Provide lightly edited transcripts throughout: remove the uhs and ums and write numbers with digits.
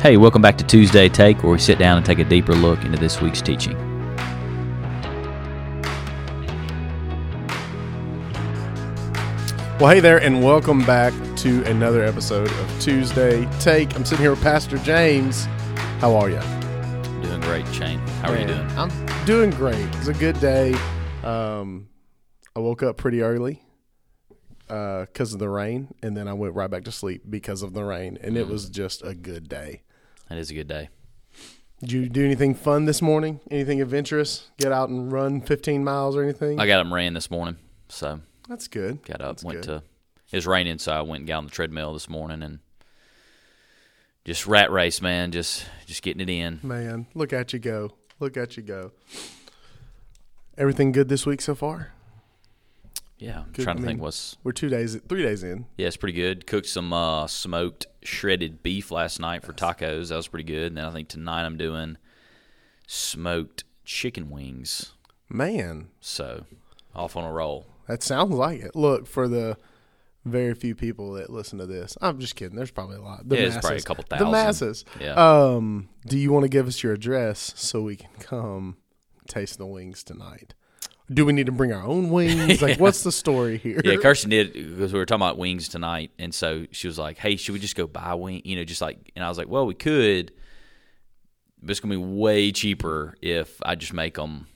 Hey, welcome back to Tuesday Take, where we sit down and take a deeper look into this week's teaching. Well, hey there, and welcome back to another episode of Tuesday Take. I'm sitting here with Pastor James. How are you? Doing great, Shane. How are you doing? I'm doing great. It's a good day. I woke up pretty early because of the rain, and then I went right back to sleep because of the rain, and it was just a good day. That is a good day. Did you do anything fun this morning? Anything adventurous? Get out and run 15 miles or anything? I got them ran this morning, so... That's good. Got up, it was raining, so I went and got on the treadmill this morning and just rat race, man, just getting it in. Man, look at you go. Look at you go. Everything good this week so far? Yeah, I'm trying to think what's... We're 3 days in. Yeah, it's pretty good. Cooked some smoked shredded beef last night for tacos. That was pretty good. And then I think tonight I'm doing smoked chicken wings. Man. So, off on a roll. That sounds like it. Look, for the very few people that listen to this, I'm just kidding. There's probably a lot. There's probably a couple thousand. The masses. Yeah. Do you want to give us your address so we can come taste the wings tonight? Do we need to bring our own wings? Like, what's the story here? Yeah, Kirsten did, because we were talking about wings tonight, and so she was like, "Hey, should we just go buy wings?" You know, just like, and I was like, "Well, we could, but it's gonna be way cheaper if I just make them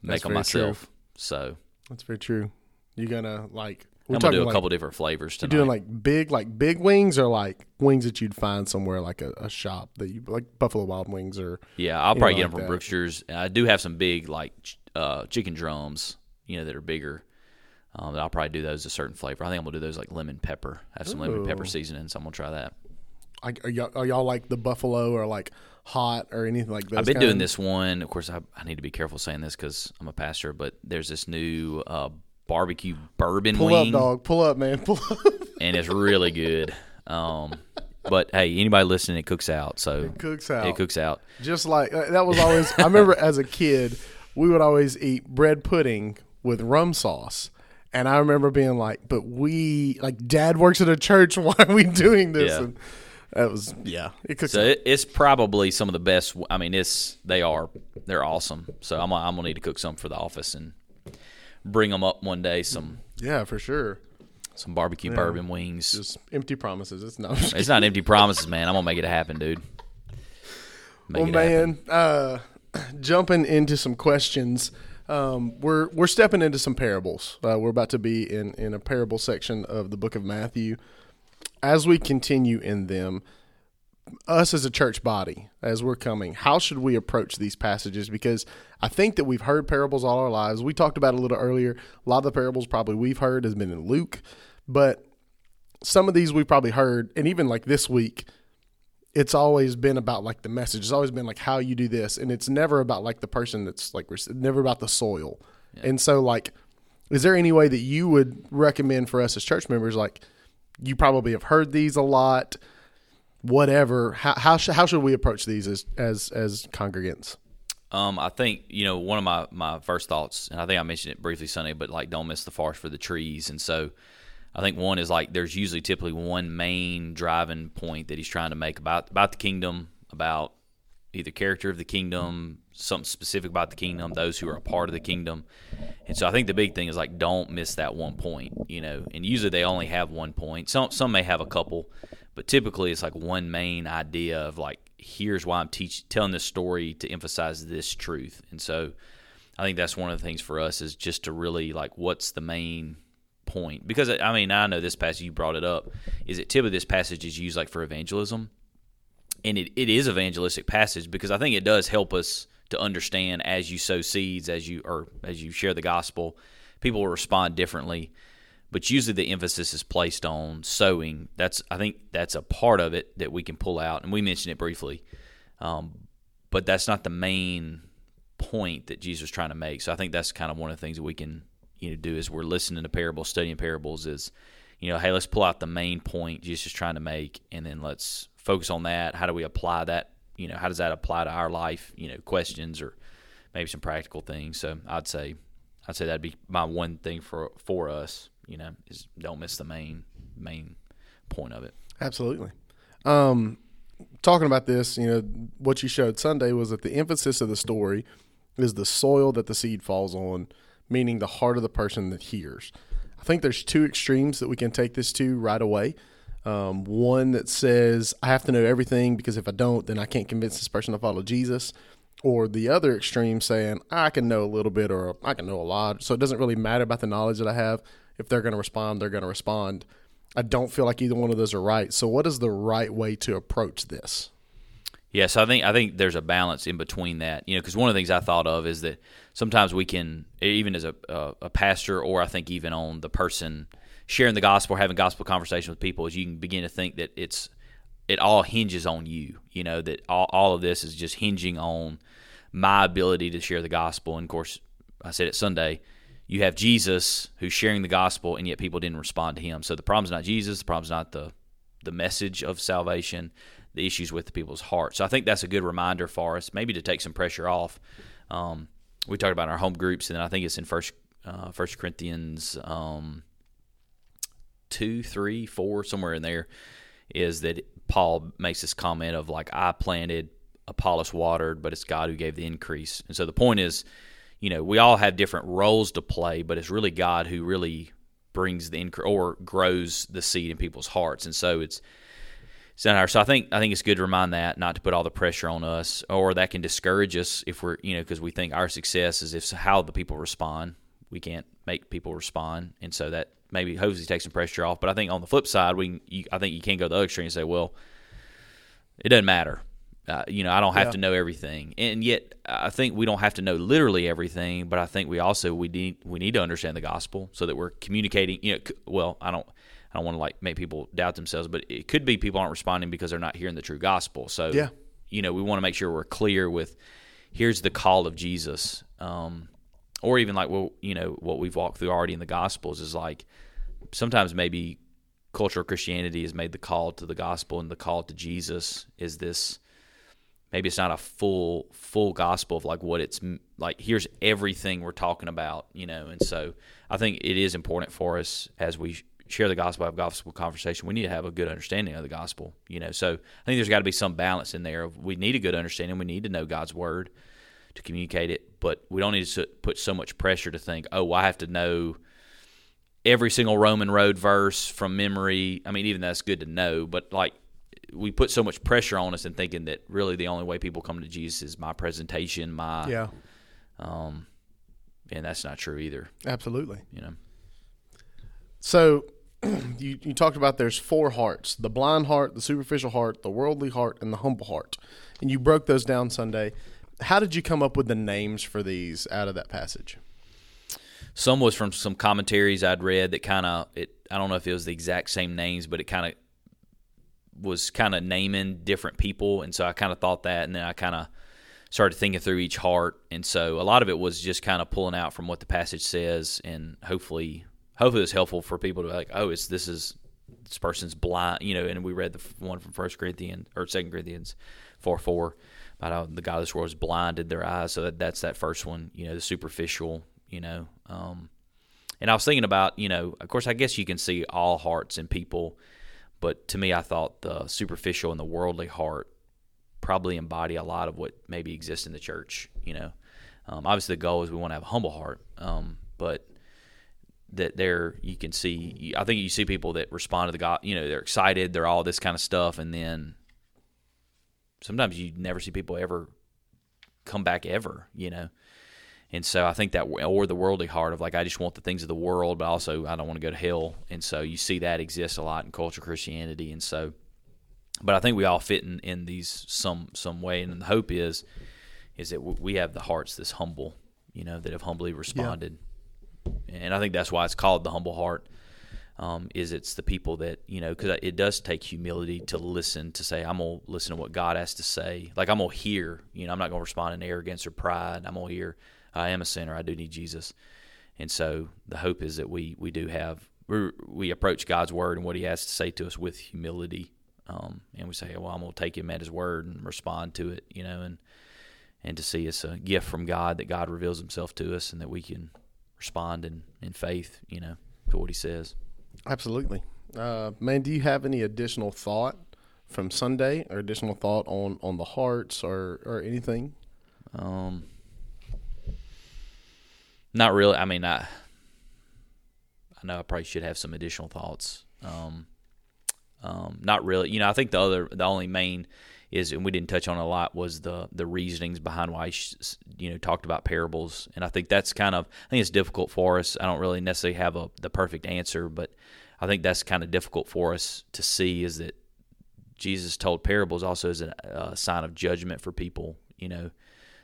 myself." True. So that's very true. You're going to, like... I'm going to do a couple different flavors tonight. You're doing, like big wings, or, like, wings that you'd find somewhere, like a shop, that you like Buffalo Wild Wings, or... Yeah, I'll probably get them from Brooksters. I do have some big, like, chicken drums, you know, that are bigger. I'll probably do those a certain flavor. I think I'm going to do those, like, lemon pepper. I have some lemon pepper seasoning, so I'm going to try that. Are y'all, like, the buffalo, or, like, hot, or anything like that? I've been doing this one. Of course, I need to be careful saying this because I'm a pastor, but there's this new... barbecue bourbon wing. Pull up, dog. Pull up, man. Pull up. And it's really good. But, hey, anybody listening, it cooks out. So it cooks out. It cooks out. Just like that was always – I remember as a kid, we would always eat bread pudding with rum sauce. And I remember being like, but we – like, Dad works at a church. Why are we doing this? Yeah. And that was – yeah. It cooks out. So it's probably some of the best – I mean, they're awesome. So I'm going to need to cook some for the office and – bring them up one day. Yeah, for sure. Some barbecue bourbon wings. Just empty promises. It's not empty promises, man. I'm gonna make it happen, dude. Jumping into some questions. We're stepping into some parables. We're about to be in a parable section of the book of Matthew. As we continue in them, us as a church body, as we're coming, how should we approach these passages? Because I think that we've heard parables all our lives. We talked about it a little earlier. A lot of the parables probably we've heard has been in Luke, but some of these we've probably heard. And even like this week, it's always been about like the message. It's always been like how you do this. And it's never about like the person that's like, never about the soil. Yeah. And so like, is there any way that you would recommend for us as church members? Like, you probably have heard these a lot. Whatever, how should we approach these as congregants? I think, you know, one of my first thoughts, and I think I mentioned it briefly Sunday, but like, don't miss the forest for the trees. And so I think one is like, there's usually typically one main driving point that he's trying to make about the kingdom, about either character of the kingdom, something specific about the kingdom, those who are a part of the kingdom. And so I think the big thing is like, don't miss that one point, you know, and usually they only have one point. Some may have a couple, but typically it's like one main idea of like, here's why I'm telling this story to emphasize this truth. And so I think that's one of the things for us is just to really like, what's the main point? Because I mean, I know this passage, you brought it up, is it typically this passage is used like for evangelism. And it is evangelistic passage because I think it does help us to understand as you sow seeds, as you share the gospel, people will respond differently. But usually the emphasis is placed on sowing. I think that's a part of it that we can pull out, and we mentioned it briefly. But that's not the main point that Jesus was trying to make. So I think that's kind of one of the things that we can, you know, do as we're listening to parables, studying parables is, you know, hey, let's pull out the main point Jesus is trying to make, and then let's focus on that. How do we apply that? You know, how does that apply to our life? You know, questions or maybe some practical things. So I'd say that'd be my one thing for us. You know, is don't miss the main point of it. Absolutely. talking about this, you know, what you showed Sunday was that the emphasis of the story is the soil that the seed falls on, meaning the heart of the person that hears. I think there's two extremes that we can take this to right away. One that says, I have to know everything because if I don't, then I can't convince this person to follow Jesus. Or the other extreme saying, I can know a little bit or I can know a lot, so it doesn't really matter about the knowledge that I have. If they're going to respond, they're going to respond. I don't feel like either one of those are right. So what is the right way to approach this? Yes, I think there's a balance in between that. You know, because one of the things I thought of is that sometimes we can, even as a pastor, or I think even on the person sharing the gospel, having gospel conversation with people, is you can begin to think that it all hinges on you. You know, that all of this is just hinging on my ability to share the gospel. And of course, I said it Sunday. You have Jesus who's sharing the gospel, and yet people didn't respond to him. So the problem's not Jesus. The problem's not the message of salvation. The issues with the people's hearts. So I think that's a good reminder for us, maybe to take some pressure off. We talked about our home groups, and I think it's in First Corinthians 2, 3, 4, somewhere in there, is that Paul makes this comment of like, I planted, Apollos watered, but it's God who gave the increase. And so the point is, you know, we all have different roles to play, but it's really God who really brings the or grows the seed in people's hearts. And so it's in our, so I think it's good to remind that, not to put all the pressure on us, or that can discourage us if we're, you know, because we think our success is if how the people respond. We can't make people respond, and so that maybe hopefully takes some pressure off. But I think on the flip side, I think you can go to the other extreme and say, well, it doesn't matter. You know, I don't have to know everything. And yet I think we don't have to know literally everything, but I think we need to understand the gospel so that we're communicating, you know, well, I don't want to like make people doubt themselves, but it could be people aren't responding because they're not hearing the true gospel. So, you know, we want to make sure we're clear with here's the call of Jesus. Or even like, well, you know, what we've walked through already in the gospels is like sometimes maybe cultural Christianity has made the call to the gospel, and the call to Jesus is this. Maybe it's not a full gospel of like what it's like. Here's everything we're talking about, you know. And so I think it is important for us as we share the gospel, have gospel conversation. We need to have a good understanding of the gospel, you know. So I think there's got to be some balance in there. We need a good understanding. We need to know God's word to communicate it, but we don't need to put so much pressure to think, oh, I have to know every single Roman road verse from memory. I mean, even that's good to know, but like, we put so much pressure on us in thinking that really the only way people come to Jesus is my presentation, and that's not true either. Absolutely. You know. So you talked about there's four hearts: the blind heart, the superficial heart, the worldly heart, and the humble heart. And you broke those down Sunday. How did you come up with the names for these out of that passage? Some was from some commentaries I'd read that kind of, I don't know if it was the exact same names, but it kind of was kind of naming different people, and so I kind of thought that, and then I kind of started thinking through each heart, and so a lot of it was just kind of pulling out from what the passage says, and hopefully it's helpful for people to be like, oh, this person's blind, you know. And we read the one from 2 Corinthians 4:4 about how the God of this world has blinded their eyes, so that's that first one, you know, the superficial, you know. And I was thinking about, you know, of course I guess you can see all hearts in people, but to me, I thought the superficial and the worldly heart probably embody a lot of what maybe exists in the church, you know. Obviously, the goal is we want to have a humble heart, but that there you can see, I think you see people that respond to the God, you know, they're excited, they're all this kind of stuff, and then sometimes you never see people ever come back ever, you know. And so I think that, or the worldly heart of like, I just want the things of the world, but also I don't want to go to hell. And so you see that exists a lot in cultural Christianity. And so, but I think we all fit in these some way. And the hope is that we have the hearts that's humble, you know, that have humbly responded. Yeah. And I think that's why it's called the humble heart, is it's the people that, you know, because it does take humility to listen, to say, I'm going to listen to what God has to say. Like I'm going to hear, you know, I'm not going to respond in arrogance or pride. I'm going to hear, I am a sinner. I do need Jesus. And so the hope is that we do have, we approach God's word and what he has to say to us with humility. And we say, well, I'm going to take him at his word and respond to it, you know, and to see it's a gift from God that God reveals himself to us and that we can respond in faith, you know, to what he says. Absolutely. Man, do you have any additional thought from Sunday or additional thought on the hearts or anything? Not really. I mean, I know I probably should have some additional thoughts. Not really. You know, I think the only main is, and we didn't touch on a lot, was the reasonings behind why he, you know, talked about parables. And I think that's I think it's difficult for us. I don't really necessarily have the perfect answer, but I think that's kind of difficult for us to see, is that Jesus told parables also as a sign of judgment for people. You know,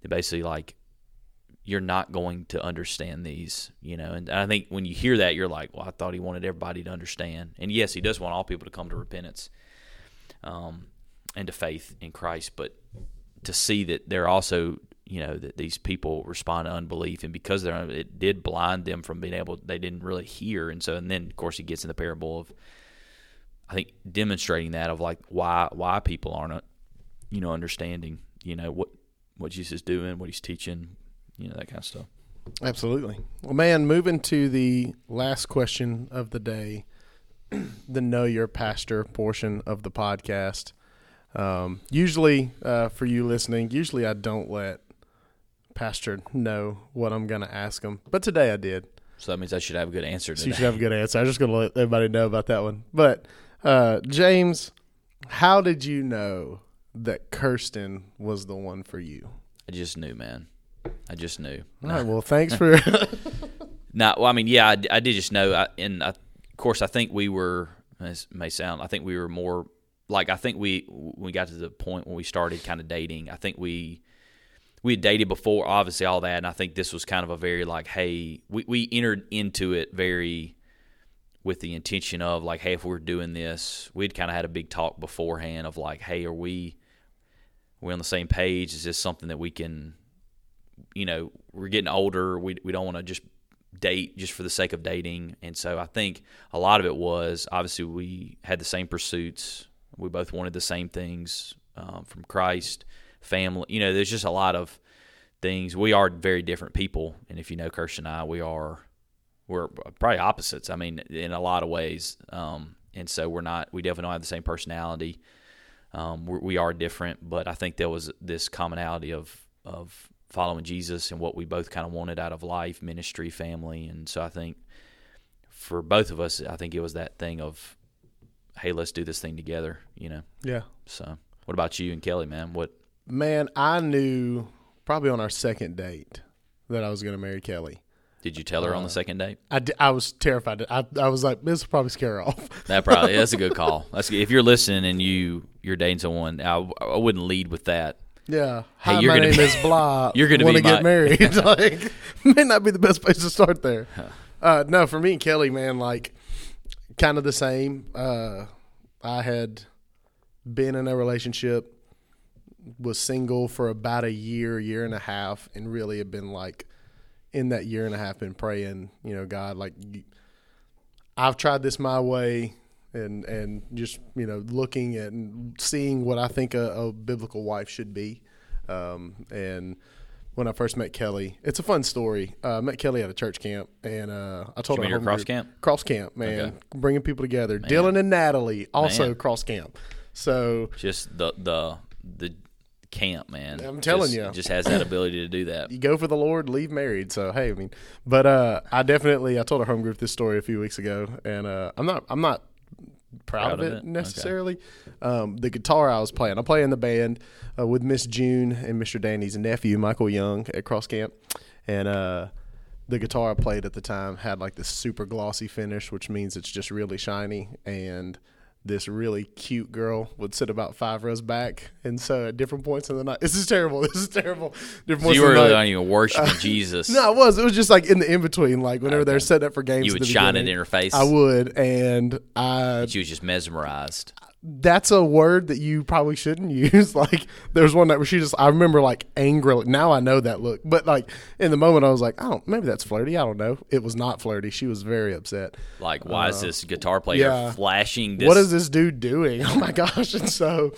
they're basically like, you're not going to understand these, you know. And I think when you hear that, you're like, well, I thought he wanted everybody to understand. And yes, he does want all people to come to repentance and to faith in Christ. But to see that they're also, you know, that these people respond to unbelief, and because it did blind them from being able, they didn't really hear. And so, and then, of course, he gets in the parable of, I think, demonstrating that of like why people aren't, you know, understanding, you know, what Jesus is doing, what he's teaching, you know, that kind of stuff. Absolutely. Well, man, moving to the last question of the day, the Know Your Pastor portion of the podcast. Usually, for you listening, usually I don't let Pastor know what I'm going to ask him, but today I did. So that means I should have a good answer today. So you should have a good answer. I'm just going to let everybody know about that one. But, James, how did you know that Kirsten was the one for you? I just knew, man. I just knew. All right, well, thanks for – No, well, I mean, yeah, I did just know. Of course, I think we were – this may sound – I think we were more – like, I think when we got to the point when we started kind of dating, I think we had dated before, obviously, all that, and I think this was kind of a very, like, hey – we entered into it very with the intention of, like, hey, if we're doing this, we'd kind of had a big talk beforehand of, like, hey, are we on the same page? Is this something that we can – you know, we're getting older. We don't want to just date just for the sake of dating. And so I think a lot of it was, obviously, we had the same pursuits. We both wanted the same things from Christ, family. You know, there's just a lot of things. We are very different people. And if you know Kirsten and I, we're probably opposites. I mean, in a lot of ways. And so we definitely don't have the same personality. We are different, but I think there was this commonality of following Jesus and what we both kind of wanted out of life, ministry, family. And so I think for both of us, I think it was that thing of, hey, let's do this thing together, you know? Yeah. So what about you and Kelly, man? Man, I knew probably on our second date that I was going to marry Kelly. Did you tell her on the second date? I was terrified. I was like, this will probably scare her off. That's a good call. If you're listening and you're dating someone, I wouldn't lead with that. Yeah. Hey, hi, my name is Blah. You're going to get married. Like, may not be the best place to start there. No, for me and Kelly, man, like, kind of the same. I had been in a relationship, was single for about a year and a half, and really had been, like, in that year and a half, been praying, you know, God, like, I've tried this my way. And just, you know, looking at and seeing what I think a biblical wife should be. And when I first met Kelly, it's a fun story. I met Kelly at a church camp, and I told her. You mean Cross Camp? Cross Camp, man. Okay. Bringing people together. Man. Dylan and Natalie, also man. Cross Camp. So just the camp, man. I'm telling you. It just has that ability to do that. You go for the Lord, leave married. So, hey, I mean. But I told our home group this story a few weeks ago, and I'm not proud of it necessarily. Okay. The guitar I play in the band with Miss June and Mr. Danny's nephew, Michael Young, at Cross Camp. And the guitar I played at the time had like this super glossy finish, which means it's just really shiny. And this really cute girl would sit about 5 rows back. And so at different points in the night, this is terrible. So you were really not even worshiping Jesus. No, I was. It was just like in the in-between, like whenever they were setting up for games. You would shine it in her face. I would. But she was just mesmerized. That's a word that you probably shouldn't use. Like there was one night where I remember like angrily. Now I know that look. But like in the moment I was like, maybe that's flirty. I don't know. It was not flirty. She was very upset. Like why is this guitar player flashing this? What is this dude doing? Oh my gosh. And so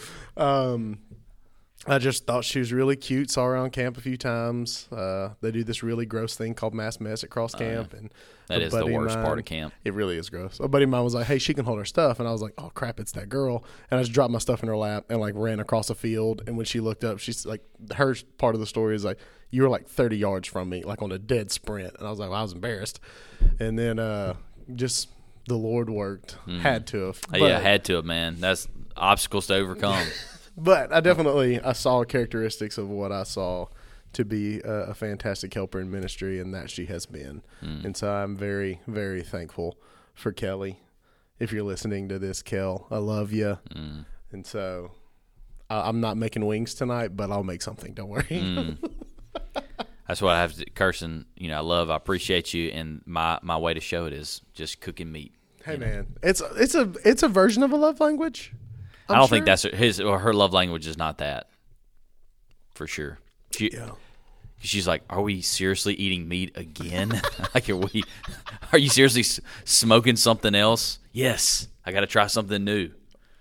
I just thought she was really cute. Saw her on camp a few times. They do this really gross thing called mass mess at Cross Camp. And that is the worst part of camp. It really is gross. A buddy of mine was like, hey, she can hold her stuff. And I was like, oh, crap, it's that girl. And I just dropped my stuff in her lap and, like, ran across a field. And when she looked up, she's like, her part of the story is, like, you were, like, 30 yards from me, like, on a dead sprint. And I was like, well, I was embarrassed. And then just the Lord worked. Mm. Had to have. But, yeah, had to have, man. That's obstacles to overcome. But I saw characteristics of what I saw to be a fantastic helper in ministry, and that she has been. Mm. And so I'm very, very thankful for Kelly. If you're listening to this, Kel, I love you. Mm. And so I'm not making wings tonight, but I'll make something. Don't worry. Mm. That's what I have to do. Kirsten, you know, I appreciate you, and my way to show it is just cooking meat. Hey, man, it's a version of a love language. I don't think that's his or her love language is not that, for sure. She's like, are we seriously eating meat again? Like, are you seriously smoking something else? Yes, I got to try something new.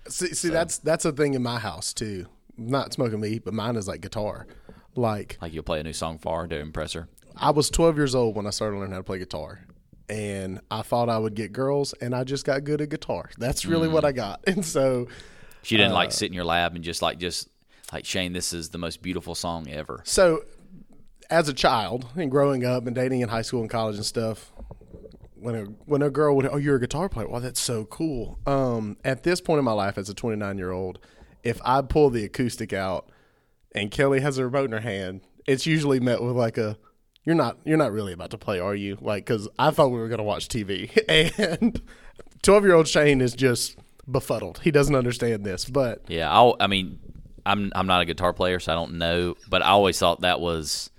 See, that's a thing in my house too. Not smoking meat, but mine is like guitar. Like you'll play a new song for her to impress her. I was 12 years old when I started learning how to play guitar. And I thought I would get girls, and I just got good at guitar. That's really what I got. And so she didn't like sit in your lab and just like Shane, this is the most beautiful song ever. So as a child and growing up and dating in high school and college and stuff, when a girl would, oh, you're a guitar player. Wow, that's so cool. At this point in my life as a 29-year-old, if I pull the acoustic out and Kelly has a remote in her hand, it's usually met with like a, you're not really about to play, are you? Like, because I thought we were going to watch TV. And 12-year-old Shane is just befuddled. He doesn't understand this, but yeah, I'm not a guitar player, so I don't know, but I always thought that was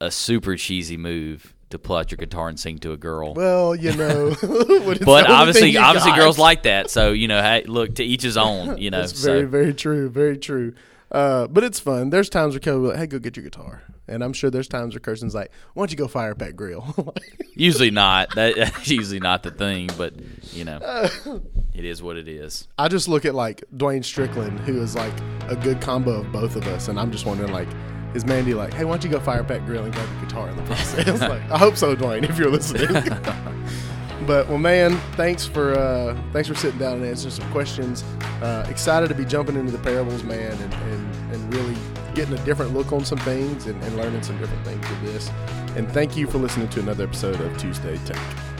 a super cheesy move to pull out your guitar and sing to a girl. Well, you know, but obviously girls like that. So, you know, hey, look, to each his own, you know. It's very, very true. Very true. But it's fun. There's times where Kelly will be like, hey, go get your guitar. And I'm sure there's times where Kirsten's like, why don't you go fire up that grill? Usually not. That's usually not the thing, but, you know, it is what it is. I just look at, like, Dwayne Strickland, who is, like, a good combo of both of us, and I'm just wondering, like, is Mandy like, hey, why don't you go fire up that grill and grab your guitar in the process? Like, I hope so, Dwayne, if you're listening. But, well, man, thanks for sitting down and answering some questions. Excited to be jumping into the parables, man, and really getting a different look on some things and learning some different things with this. And thank you for listening to another episode of Tuesday Take.